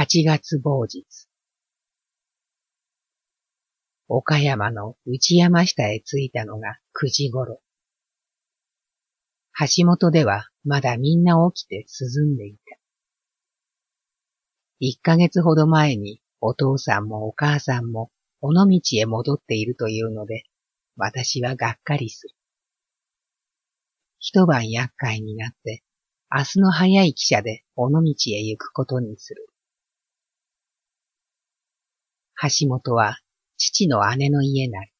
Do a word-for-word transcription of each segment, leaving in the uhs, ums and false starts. はちがつ某日。岡山の内山下へ着いたのがくじごろ。橋本ではまだみんな起きて涼んでいた。いっかげつほど前にお父さんもお母さんも尾道へ戻っているというので、私はがっかりする。一晩厄介になって、明日の早い汽車で尾道へ行くことにする。橋本は父の姉の家なり。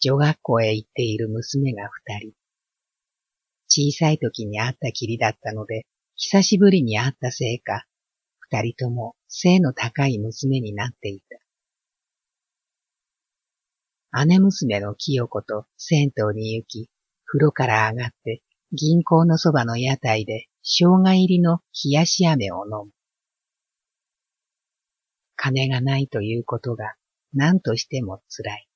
女学校へ行っている娘が二人。小さい時に会ったきりだったので、久しぶりに会ったせいか、二人とも背の高い娘になっていた。姉娘の清子と銭湯に行き、風呂から上がって銀行のそばの屋台で生姜入りの冷やし飴を飲む。金がないということが何としても辛い。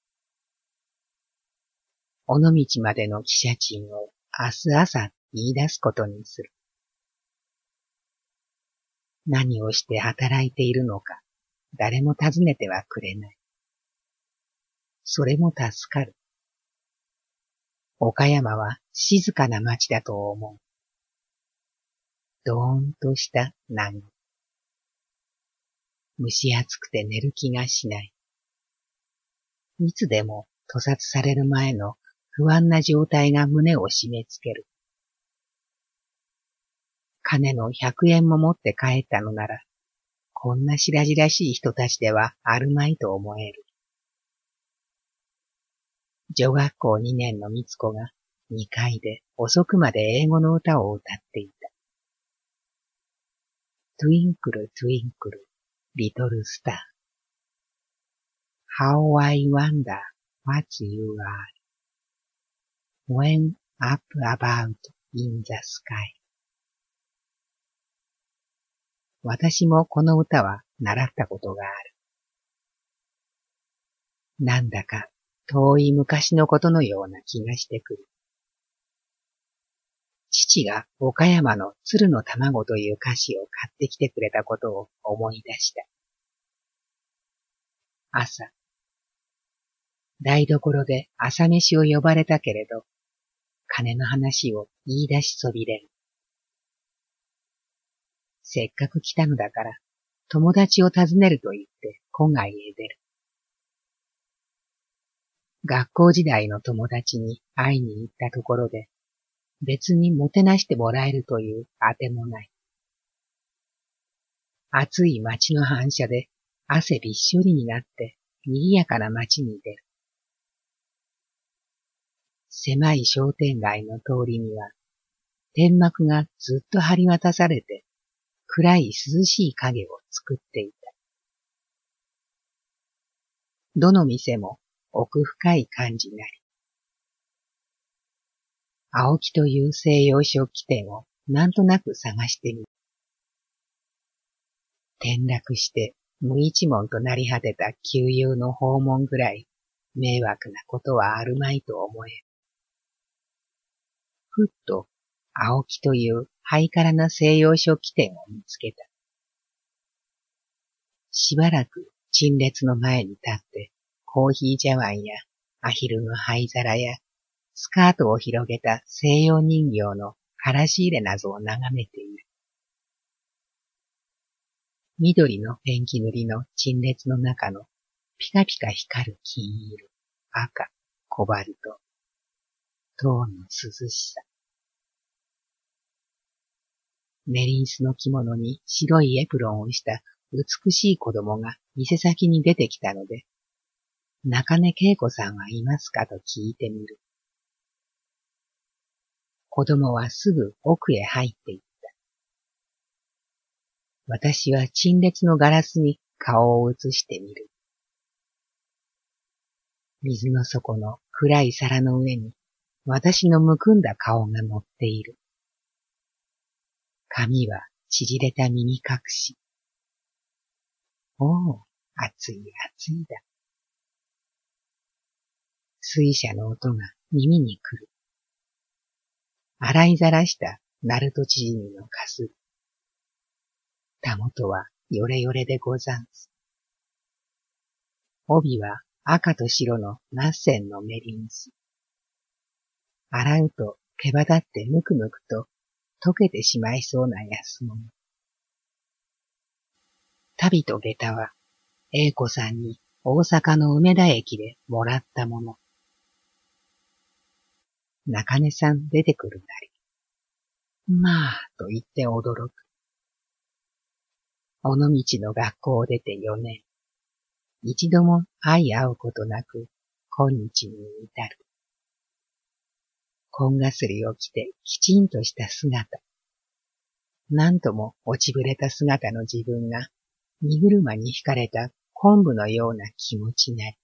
尾道までの汽車賃を明日朝言い出すことにする。何をして働いているのか、誰も尋ねてはくれない。それも助かる。岡山は静かな町だと思う。どーんとした波。蒸し暑くて寝る気がしない。いつでも屠殺される前の不安な状態が胸を締め付ける。金の百円も持って帰ったのなら、こんな白々しい人たちではあるまいと思える。女学校二年のみつこが二階で遅くまで英語の歌を歌っていた。トゥインクルトゥインクルリトルスター How I wonder what you are When up about in the sky。私もこの歌は習ったことがある。なんだか遠い昔のことのような気がしてくる。父が岡山の鶴の卵という菓子を買ってきてくれたことを思い出した。朝、台所で朝飯を呼ばれたけれど、金の話を言い出しそびれる。せっかく来たのだから、友達を訪ねると言って郊外へ出る。学校時代の友達に会いに行ったところで、別にもてなしてもらえるというあてもない。暑い街の反射で汗びっしょりになって賑やかな街に出る。狭い商店街の通りには、天幕がずっと張り渡されて、暗い涼しい影を作っていた。どの店も奥深い感じなり。青木という西洋食器店をなんとなく探してみる。転落して無一文となり果てた旧友の訪問ぐらい迷惑なことはあるまいと思える。ふっと青木というハイカラな西洋食器店を見つけた。しばらく陳列の前に立ってコーヒー茶碗やアヒルの灰皿やスカートを広げた西洋人形のからし入れなどを眺めている。緑のペンキ塗りの陳列の中のピカピカ光る金色、赤、コバルト、籐の涼しさ。メリンスの着物に白いエプロンをした美しい子供が店先に出てきたので、中根恵子さんはいますかと聞いてみる。子供はすぐ奥へ入っていった。私は陳列のガラスに顔を映してみる。水の底の暗い皿の上に私のむくんだ顔が乗っている。髪は縮れた耳隠し。おお、暑い暑いだ。水車の音が耳に来る。洗いざらしたナルト縮みのかす。たもとはよれよれでござんす。帯は赤と白のナッセンのメリンス。洗うと毛羽立ってむくむくと溶けてしまいそうな安物。足袋と下駄は英子さんに大阪の梅田駅でもらったもの。中根さん出てくるなり、まあと言って驚く。尾道の学校を出てよねん、一度も相合うことなく今日に至る。紺がすりを着てきちんとした姿。なんとも落ちぶれた姿の自分が荷車に惹かれた昆布のような気持ちなり。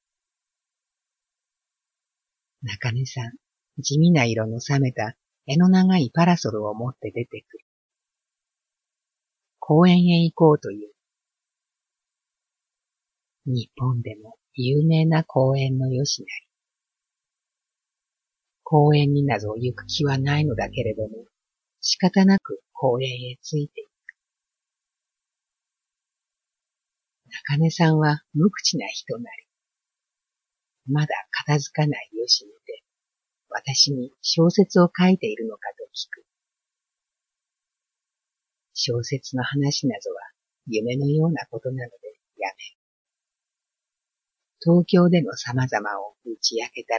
中根さん、地味な色の冷めた柄の長いパラソルを持って出てくる。公園へ行こうという。日本でも有名な公園のよしなり。公園になぞ行く気はないのだけれども、仕方なく公園へついていく。中根さんは無口な人なり。まだ片付かないよしにて、私に小説を書いているのかと聞く。小説の話などは夢のようなことなのでやめる。東京での様々を打ち明けたら、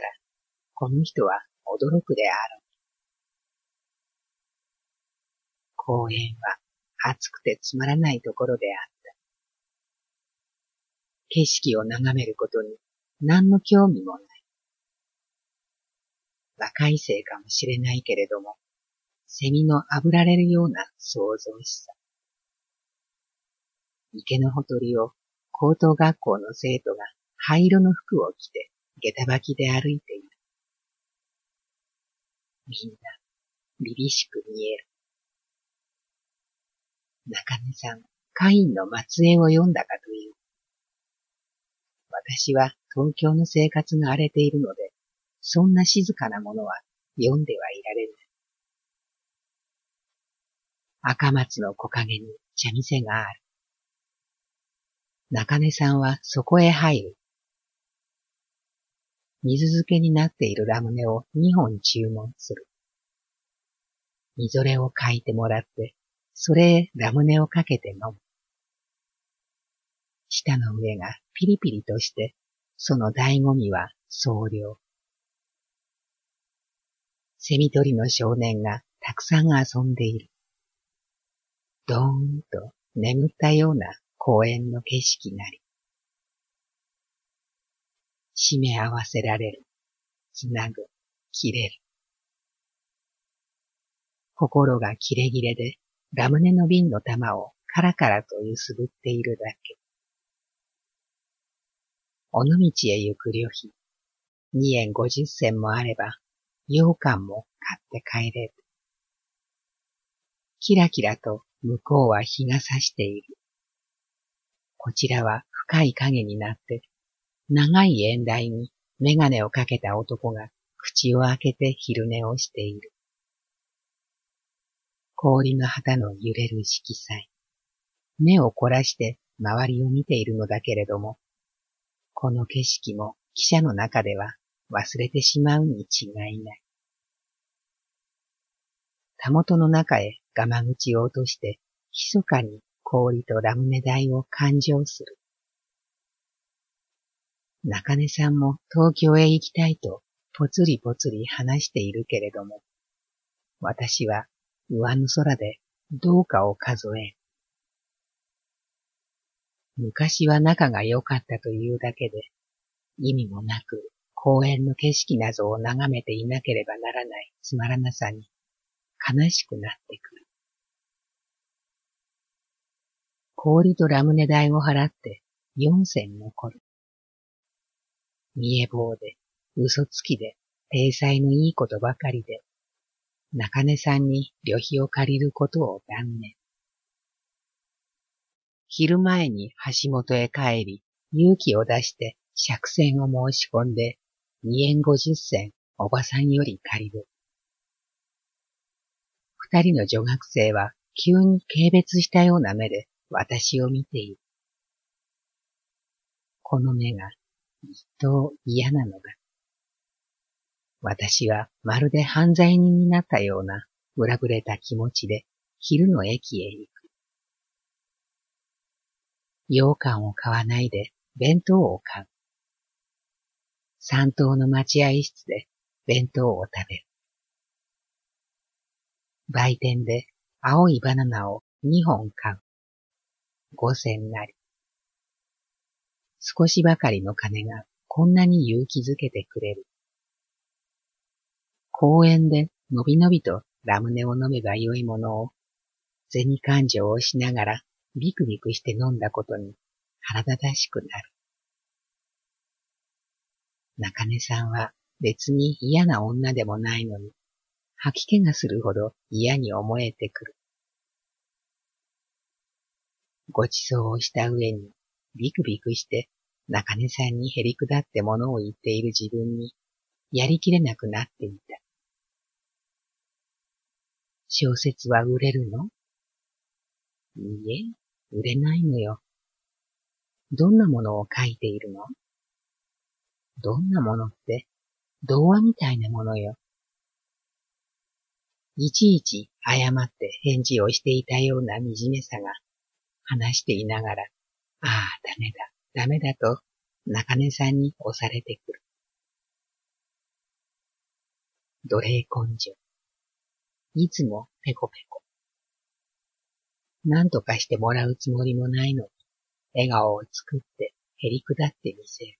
この人は驚くであろう。公園は暑くてつまらないところであった。景色を眺めることに何の興味もない。若いせいかもしれないけれども、セミの炙られるような想像しさ。池のほとりを高等学校の生徒が灰色の服を着て下駄履きで歩いている。みんな、凛々しく見える。中根さん、カインの末裔を読んだかという。私は東京の生活が荒れているので、そんな静かなものは読んではいられない。赤松の木陰に茶店がある。中根さんはそこへ入る。水漬けになっているラムネをにほん注文する。みぞれをかいてもらって、それへラムネをかけて飲む。舌の上がピリピリとして、その醍醐味は爽涼。セミ取りの少年がたくさん遊んでいる。どーんと眠ったような公園の景色なり。締め合わせられる、つなぐ、切れる。心が切れ切れでラムネの瓶の玉をカラカラと揺すぶっているだけ。尾道へ行く旅費、にえんごじゅっせんもあれば、羊羹も買って帰れる。キラキラと向こうは日が差している。こちらは深い影になって、長い縁台にメガネをかけた男が口を開けて昼寝をしている。氷の旗の揺れる色彩。目を凝らして周りを見ているのだけれども、この景色も汽車の中では忘れてしまうに違いない。たもとの中へがま口を落として、ひそかに氷とラムネ台を勘定する。中根さんも東京へ行きたいとぽつりぽつり話しているけれども、私は上の空でどうかを数える。昔は仲が良かったというだけで、意味もなく公園の景色などを眺めていなければならないつまらなさに、悲しくなってくる。氷とラムネ代を払って四銭残る。見え棒で、嘘つきで、体裁のいいことばかりで、中根さんに旅費を借りることを断念。昼前に橋本へ帰り、勇気を出して借銭を申し込んで、にえんごじゅっせんおばさんより借りる。二人の女学生は急に軽蔑したような目で私を見ている。この目が一等嫌なのだ。私はまるで犯罪人になったような裏ぶれた気持ちで昼の駅へ行く。羊羹を買わないで弁当を買う。三等の待合室で弁当を食べる。売店で青いバナナを二本買う。五銭なり。少しばかりの金がこんなに勇気づけてくれる。公園でのびのびとラムネを飲めばよいものを、銭勘定をしながらビクビクして飲んだことに腹立たしくなる。中根さんは別に嫌な女でもないのに、吐き気がするほど嫌に思えてくる。ごちそうをした上にビクビクして中根さんにへりくだってものを言っている自分にやりきれなくなっていた。小説は売れるの？いいえ、売れないのよ。どんなものを書いているの？どんなものって童話みたいなものよ。いちいち謝って返事をしていたような惨めさが、話していながら、ああ、ダメだ、ダメだと中根さんに押されてくる。奴隷根性。いつもペコペコ。何とかしてもらうつもりもないのに、笑顔を作ってへりくだってみせる。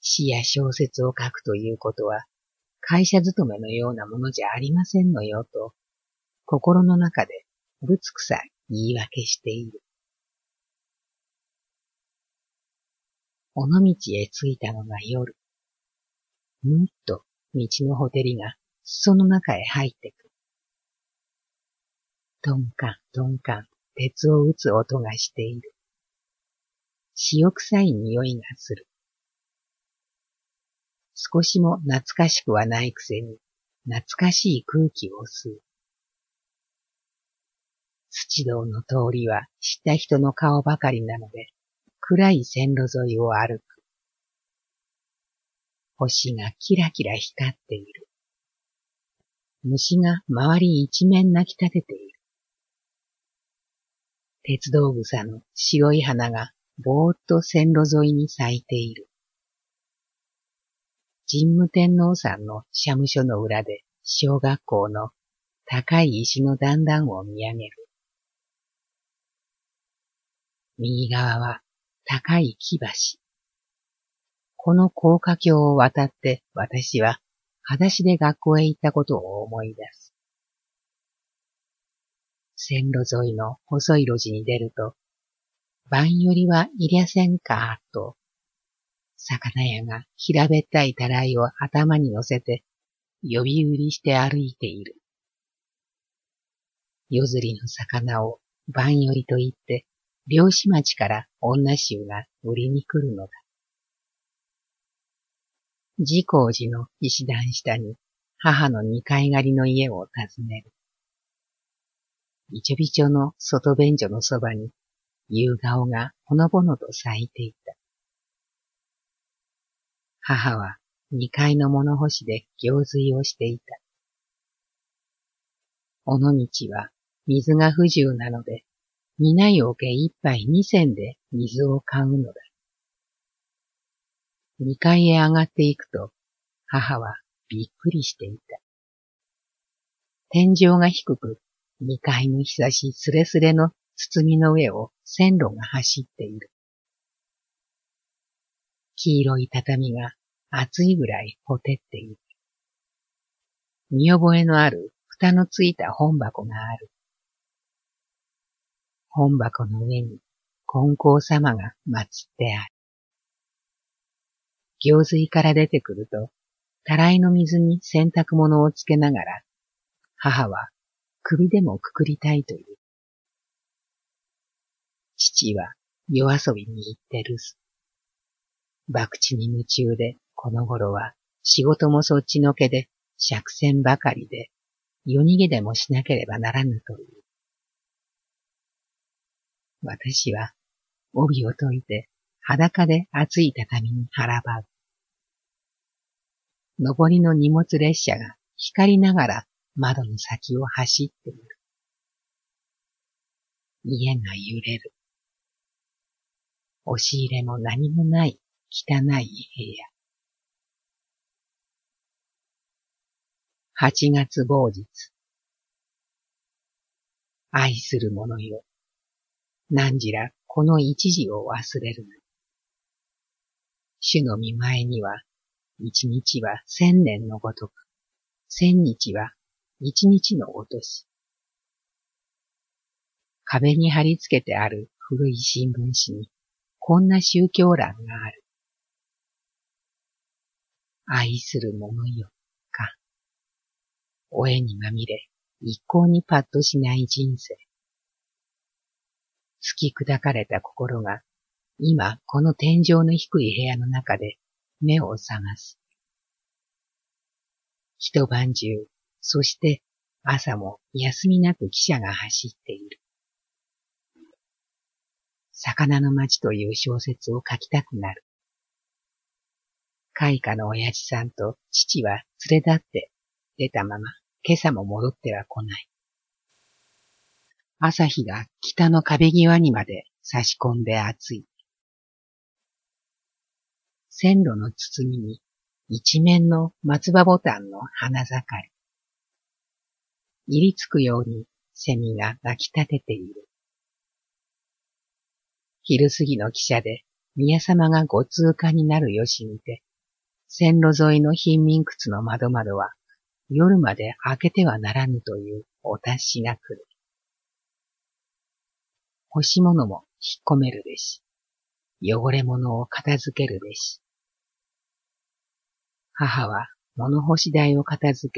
詩や小説を書くということは、会社勤めのようなものじゃありませんのよと、心の中でぶつくさ言い訳している。尾道へ着いたのが夜。むっと道のほてりが裾の中へ入ってくる。トンカントンカン鉄を打つ音がしている。塩臭い匂いがする。少しも懐かしくはないくせに、懐かしい空気を吸う。土道の通りは知った人の顔ばかりなので、暗い線路沿いを歩く。星がキラキラ光っている。虫が周り一面鳴き立てている。鉄道草の白い花がぼーっと線路沿いに咲いている。神武天皇さんの社務所の裏で小学校の高い石の段々を見上げる。右側は高い木橋。この高架橋を渡って私は裸足で学校へ行ったことを思い出す。線路沿いの細い路地に出ると、晩よりはいりゃせんかと、魚屋が平べったいたらいを頭に乗せて、呼び売りして歩いている。夜釣りの魚を晩寄りと言って、漁師町から女衆が売りに来るのだ。慈光寺の石段下に母の二階狩りの家を訪ねる。びちょびちょの外便所のそばに夕顔がほのぼのと咲いていた。母は二階の物干しで行水をしていた。尾道は水が不自由なので、担い桶一杯二銭で水を買うのだ。二階へ上がっていくと、母はびっくりしていた。天井が低く、二階の日差しすれすれの包みの上を線路が走っている。黄色い畳が熱いぐらいほてっている。見覚えのある蓋のついた本箱がある。本箱の上に金光様が祀ってある。行水から出てくると、たらいの水に洗濯物をつけながら、母は首でもくくりたいという。父は夜遊びに行って留守。博打に夢中で、この頃は仕事もそっちのけで、借銭ばかりで、夜逃げでもしなければならぬという。私は帯を解いて裸で熱い畳に腹ばう。上りの荷物列車が光りながら窓の先を走っている。家が揺れる。押し入れも何もない汚い部屋。八月某日。愛する者よ。何時らこの一時を忘れるな。主の御前には、一日は千年のごとく、千日は一日の落とし。壁に貼り付けてある古い新聞紙に、こんな宗教欄がある。愛する者よ、か。おえにまみれ、一向にパッとしない人生。突き砕かれた心が、今この天井の低い部屋の中で目を覚ます。一晩中、そして朝も休みなく汽車が走っている。魚の町という小説を書きたくなる。開花の親父さんと父は連れ立って出たまま今朝も戻っては来ない。朝日が北の壁際にまで差し込んで暑い。線路の包みに一面の松葉ボタンの花盛り。入りつくようにセミが鳴き立てている。昼過ぎの汽車で宮様がご通過になるよしみて、線路沿いの貧民窟の窓窓は夜まで開けてはならぬというお達しが来る。干し物も引っ込めるべし、汚れ物を片付けるべし。母は物干し台を片付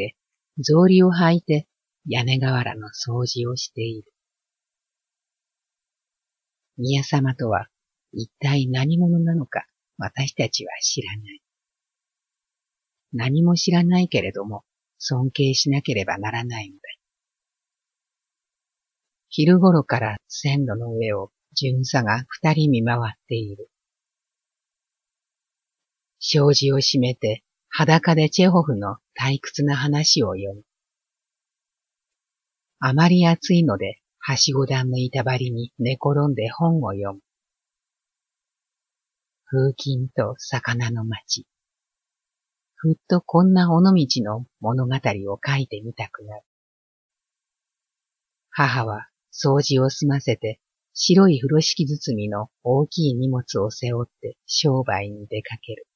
け、草履を履いて屋根瓦の掃除をしている。宮様とは一体何者なのか私たちは知らない。何も知らないけれども尊敬しなければならないのだ。昼頃から線路の上を巡査が二人見回っている。障子を閉めて裸でチェホフの退屈な話を読む。あまり暑いので、はしご段の板張りに寝転んで本を読む。風琴と魚の町。ふっとこんな尾道の物語を書いてみたくなる。母は掃除を済ませて白い風呂敷包みの大きい荷物を背負って商売に出かける。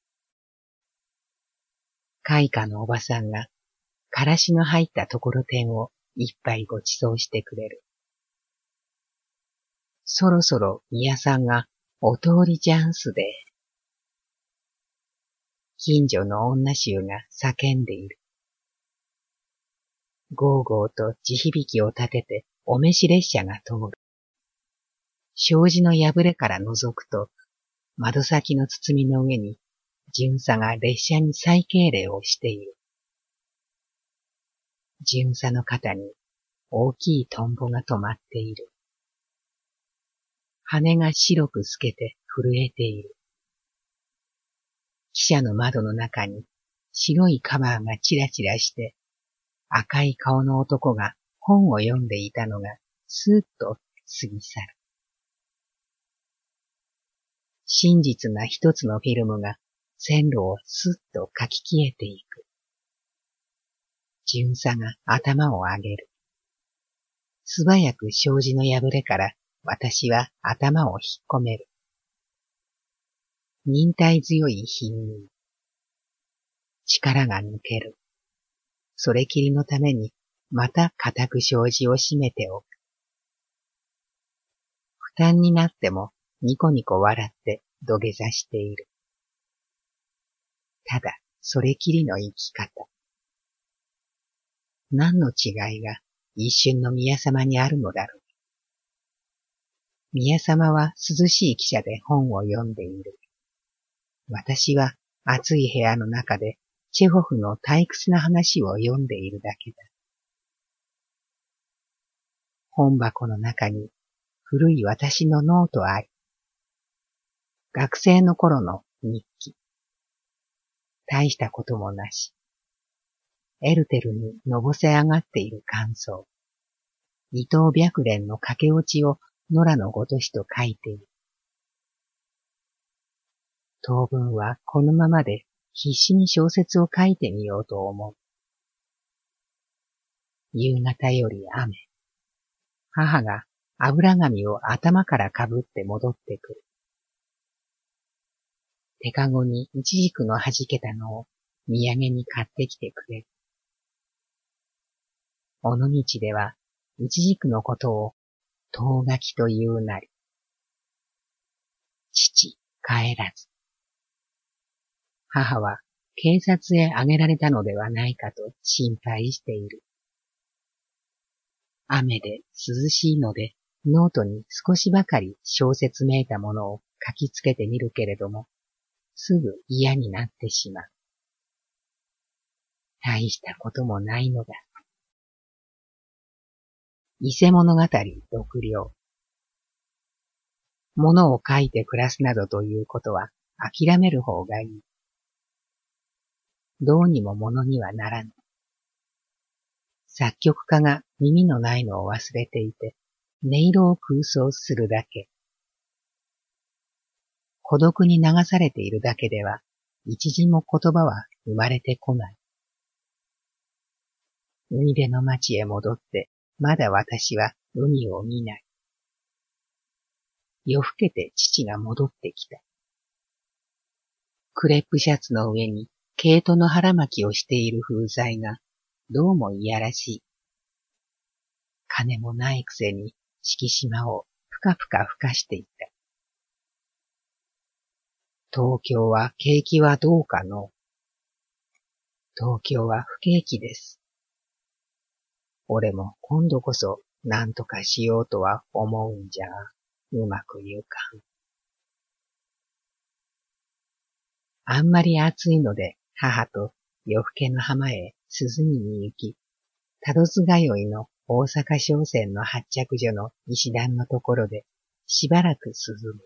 開花のおばさんがからしの入ったところてんを一杯ごちそうしてくれる。そろそろ宮さんがお通りチャンスで、近所の女衆が叫んでいる。ゴーゴーと地響きを立ててお召し列車が通る。障子の破れから覗くと、窓先の包みの上に巡査が列車に再敬礼をしている。巡査の肩に大きいトンボが止まっている。羽が白く透けて震えている。汽車の窓の中に白いカバーがチラチラして、赤い顔の男が本を読んでいたのがスーッと過ぎ去る。真実な一つのフィルムが線路をスッと書き消えていく。巡査が頭を上げる。素早く障子の破れから、私は頭を引っ込める。忍耐強い貧民。力が抜ける。それきりのために、また固く障子を閉めておく。負担になっても、ニコニコ笑って土下座している。ただ、それきりの生き方。何の違いが一瞬の宮様にあるのだろう。宮様は涼しい汽車で本を読んでいる。私は暑い部屋の中でチェホフの退屈な話を読んでいるだけだ。本箱の中に古い私のノートあり。学生の頃の日記。大したこともなし。エルテルにのぼせ上がっている感想。伊藤白蓮の駆け落ちを野良のごとしと書いている。当分はこのままで必死に小説を書いてみようと思う。夕方より雨。母が油紙を頭からかぶって戻ってくる。手かごにイチジクの弾けたのを土産に買ってきてくれる。尾道ではイチジクのことを唐柿というなり。父帰らず。母は警察へあげられたのではないかと心配している。雨で涼しいのでノートに少しばかり小説めいたものを書きつけてみるけれども、すぐ嫌になってしまう。大したこともないのだ。伊勢物語独了。物を書いて暮らすなどということは諦める方がいい。どうにも物にはならぬ。作曲家が耳のないのを忘れていて、音色を空想するだけ。孤独に流されているだけでは、一字も言葉は生まれてこない。海辺の町へ戻って、まだ私は海を見ない。夜更けて父が戻ってきた。クレープシャツの上に毛糸の腹巻きをしている風材が、どうもいやらしい。金もないくせに敷島をふかふかふかしていた。東京は景気はどうかの。東京は不景気です。俺も今度こそ何とかしようとは思うんじゃが、うまく言うか。あんまり暑いので母と夜更けの浜へ涼みに行き、多度津通いの大阪商船の発着所の石段のところでしばらく涼む。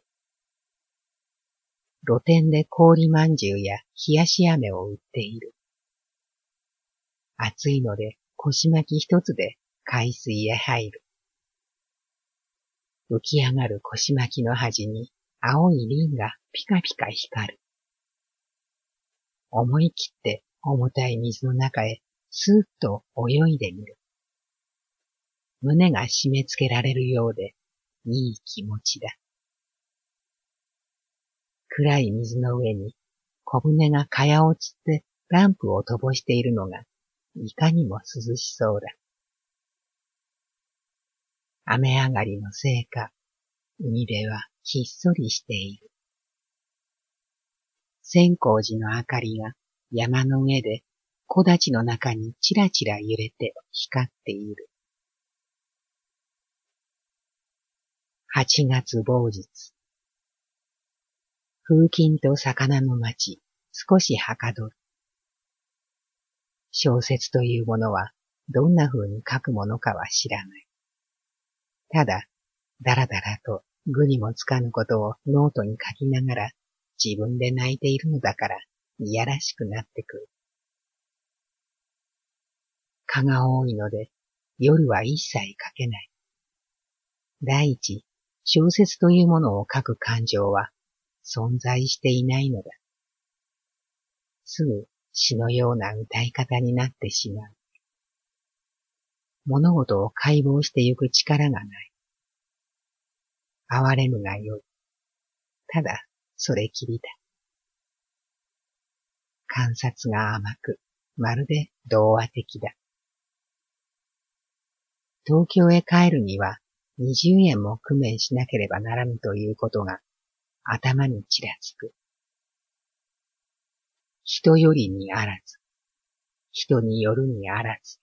露店で氷まんじゅうや冷やし飴を売っている。暑いので腰巻き一つで海水へ入る。浮き上がる腰巻きの端に青い輪がピカピカ光る。思い切って重たい水の中へスーッと泳いでみる。胸が締め付けられるようでいい気持ちだ。暗い水の上に小舟が蚊帳をつってランプを飛ぼしているのがいかにも涼しそうだ。雨上がりのせいか、海辺はひっそりしている。千光寺の明かりが山の上で木立の中にちらちら揺れて光っている。八月某日。風琴と魚の町、少しはかどる。小説というものは、どんな風に書くものかは知らない。ただ、だらだらと、具にもつかぬことをノートに書きながら、自分で泣いているのだから、いやらしくなってくる。蚊が多いので、夜は一切書けない。第一、小説というものを書く感情は、存在していないのだ。すぐ詩のような歌い方になってしまう。物事を解剖してゆく力がない。哀れむがよい。ただ、それきりだ。観察が甘く、まるで童話的だ。東京へ帰るには、二十円も工面しなければならぬということが、頭にちらつく。人よりにあらず、人によるにあらず。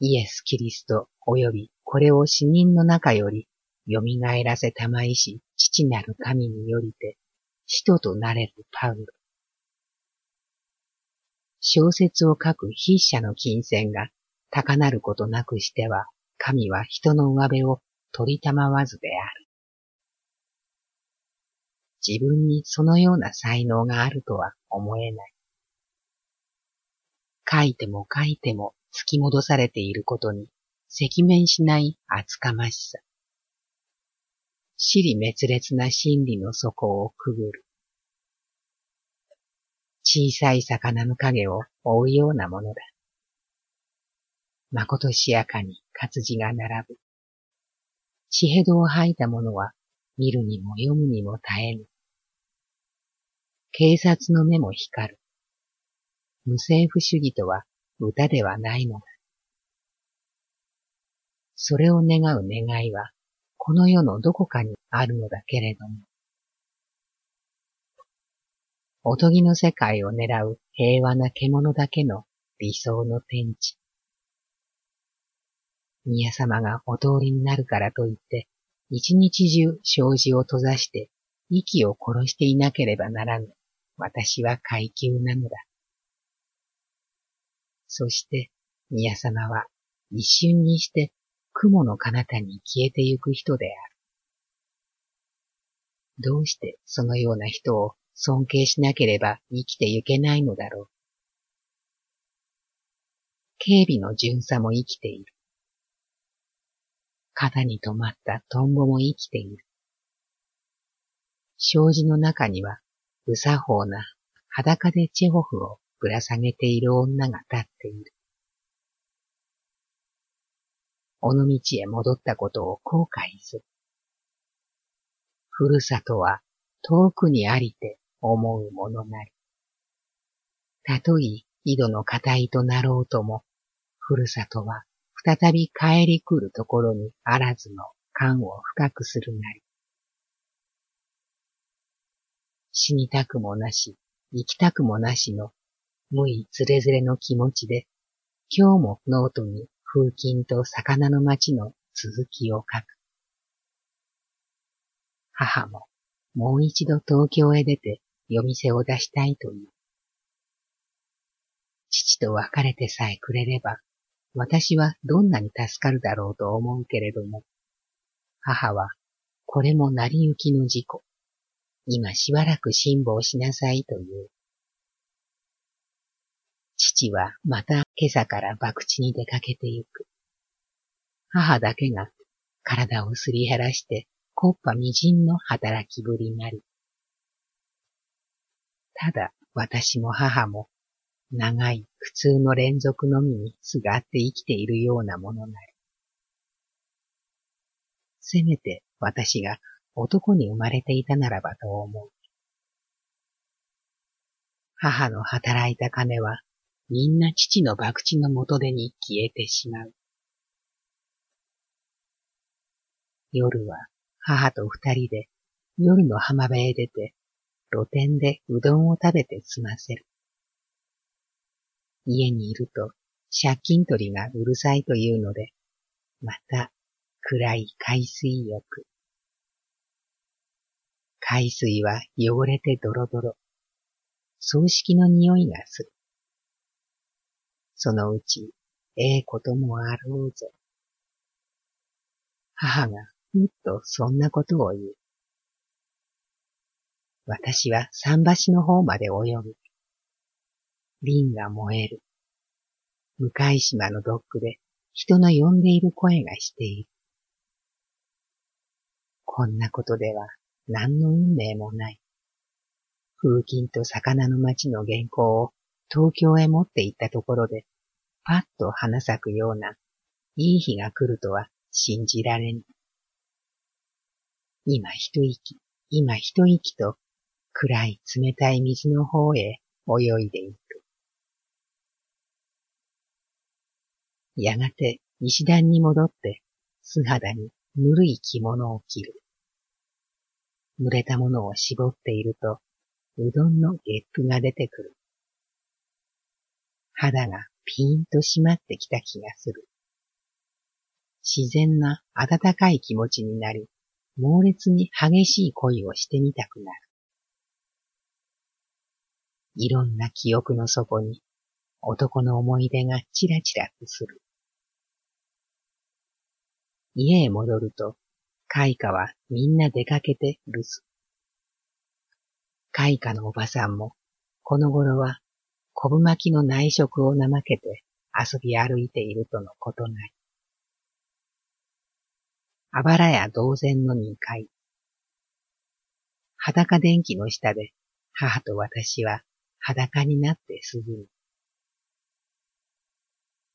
イエス・キリスト及びこれを死人の中より蘇らせたまいし父なる神によりて、使徒となれるパウロ。小説を書く筆者の金銭が高なることなくしては、神は人の上辺を取りたまわずである。自分にそのような才能があるとは思えない。書いても書いても突き戻されていることに赤面しない厚かましさ。尻滅裂な心理の底をくぐる。小さい魚の影を追うようなものだ。まことしやかに活字が並ぶ。血へどを吐いたものは見るにも読むにも耐えぬ。警察の目も光る。無政府主義とは歌ではないのだ。それを願う願いは、この世のどこかにあるのだけれども、おとぎの世界を狙う平和な獣だけの理想の天地。宮様がお通りになるからといって、一日中障子を閉ざして息を殺していなければならぬ、私は階級なのだ。そして宮様は一瞬にして雲の彼方に消えてゆく人である。どうしてそのような人を尊敬しなければ生きてゆけないのだろう。警備の巡査も生きている。肩に止まったトンボも生きている。障子の中にはうさほうな裸でチェホフをぶら下げている女が立っている。尾道へ戻ったことを後悔する。ふるさとは遠くにありて思うものなり。たとえ井戸の固いとなろうとも、ふるさとは再び帰り来るところにあらずの感を深くするなり。死にたくもなし、生きたくもなしの無いつれづれの気持ちで、今日もノートに風琴と魚の町の続きを書く。母ももう一度東京へ出て夜店を出したいという。父と別れてさえくれれば、私はどんなに助かるだろうと思うけれども、母はこれも成り行きの事故、今しばらく辛抱しなさいという。父はまた今朝から博打に出かけてゆく。母だけが体をすり減らしてこっぱみじんの働きぶりなり。ただ私も母も長い苦痛の連続のみにすがって生きているようなものなり。せめて私が男に生まれていたならばと思う。母の働いた金はみんな父の博打の元手に消えてしまう。夜は母と二人で夜の浜辺へ出て露店でうどんを食べて済ませる。家にいると借金取りがうるさいというので、また暗い海水浴。海水は汚れてドロドロ。葬式の匂いがする。そのうち、ええこともあろうぞ。母がふっとそんなことを言う。私は桟橋の方まで泳ぐ。瓶が燃える。向島のドックで人の呼んでいる声がしている。こんなことでは何の運命もない。風琴と魚の町の原稿を東京へ持って行ったところで、パッと花咲くような、いい日が来るとは信じられぬ。今一息、今一息と、暗い冷たい水の方へ泳いでいく。やがて石段に戻って、素肌にぬるい着物を着る。濡れたものを絞っていると、うどんのゲップが出てくる。肌がピーンと締まってきた気がする。自然な温かい気持ちになり、猛烈に激しい恋をしてみたくなる。いろんな記憶の底に、男の思い出がチラチラとする。家へ戻ると、開花はみんな出かけて留守。開花のおばさんも、この頃は、昆布巻きの内職を怠けて遊び歩いているとのことない。あばらや同然のにかい。裸電気の下で、母と私は裸になって涼む。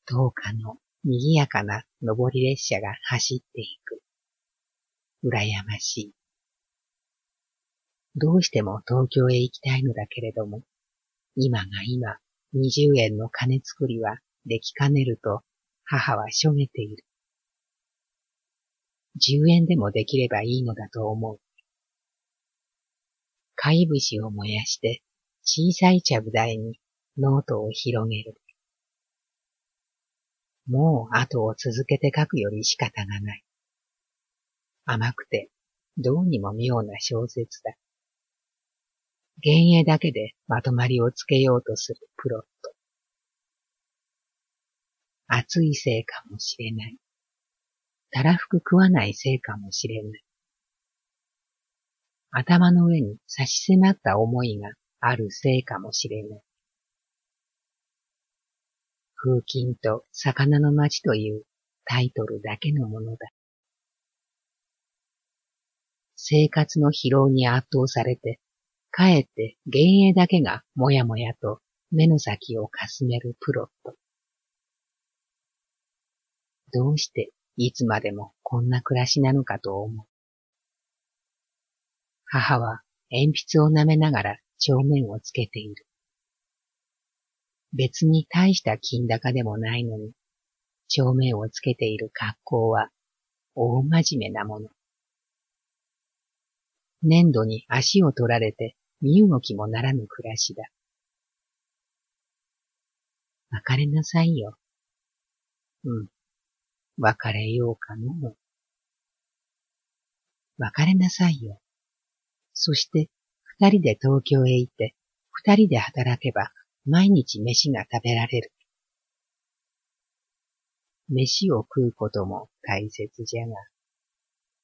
灯火の賑やかな上り列車が走っていく。羨ましい。どうしても東京へ行きたいのだけれども、今が今、二十円の金作りはできかねると、母はしょげている。十円でもできればいいのだと思う。貝節を燃やして、小さいちゃぶ台にノートを広げる。もう後を続けて書くより仕方がない。甘くて、どうにも妙な小説だ。幻影だけでまとまりをつけようとするプロット。暑いせいかもしれない。たらふく食わないせいかもしれない。頭の上に差し迫った思いがあるせいかもしれない。風琴と魚の町というタイトルだけのものだ。生活の疲労に圧倒されて、かえって幻影だけがもやもやと目の先をかすめるプロット。どうしていつまでもこんな暮らしなのかと思う。母は鉛筆を舐めながら帳面をつけている。別に大した金高でもないのに、帳面をつけている格好は、大真面目なもの。粘土に足を取られて、身動きもならぬ暮らしだ。別れなさいよ。うん。別れようかの。別れなさいよ。そして、二人で東京へ行って、二人で働けば、毎日飯が食べられる。飯を食うことも大切じゃが、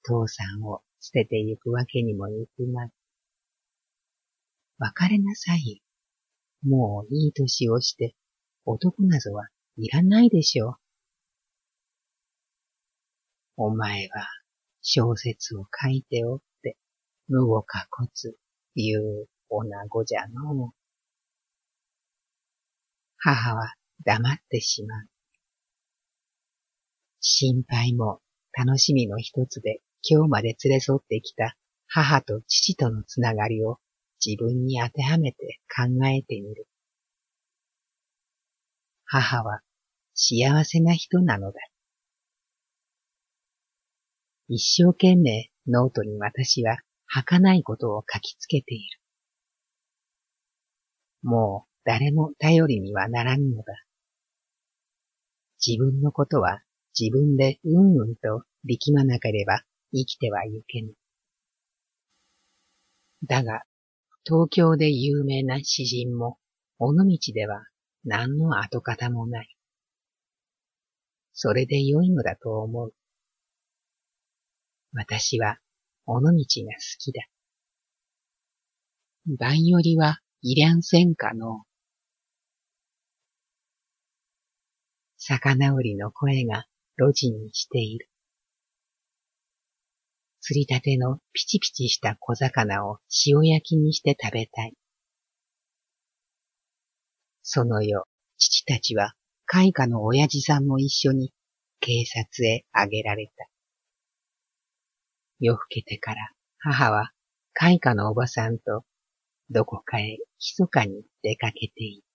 父さんを捨ててゆくわけにもいくまい。別れなさい。もういい年をして、男なぞはいらないでしょう。お前は小説を書いておって、無語かこつ、いう女子じゃのう。母は黙ってしまう。心配も楽しみの一つで今日まで連れ添ってきた母と父とのつながりを自分に当てはめて考えてみる。母は幸せな人なのだ。一生懸命ノートに私は儚いことを書きつけている。もう誰も頼りにはならんのだ。自分のことは自分でうんうんと力まなければ生きてはいけぬ。だが、東京で有名な詩人も、尾道では何の跡形もない。それで良いのだと思う。私は尾道が好きだ。バイオリはいりゃんせんかの。魚売りの声が路地にしている。釣りたてのピチピチした小魚を塩焼きにして食べたい。その夜、父たちは開花の親父さんも一緒に警察へあげられた。夜更けてから母は開花のおばさんとどこかへ密かに出かけている。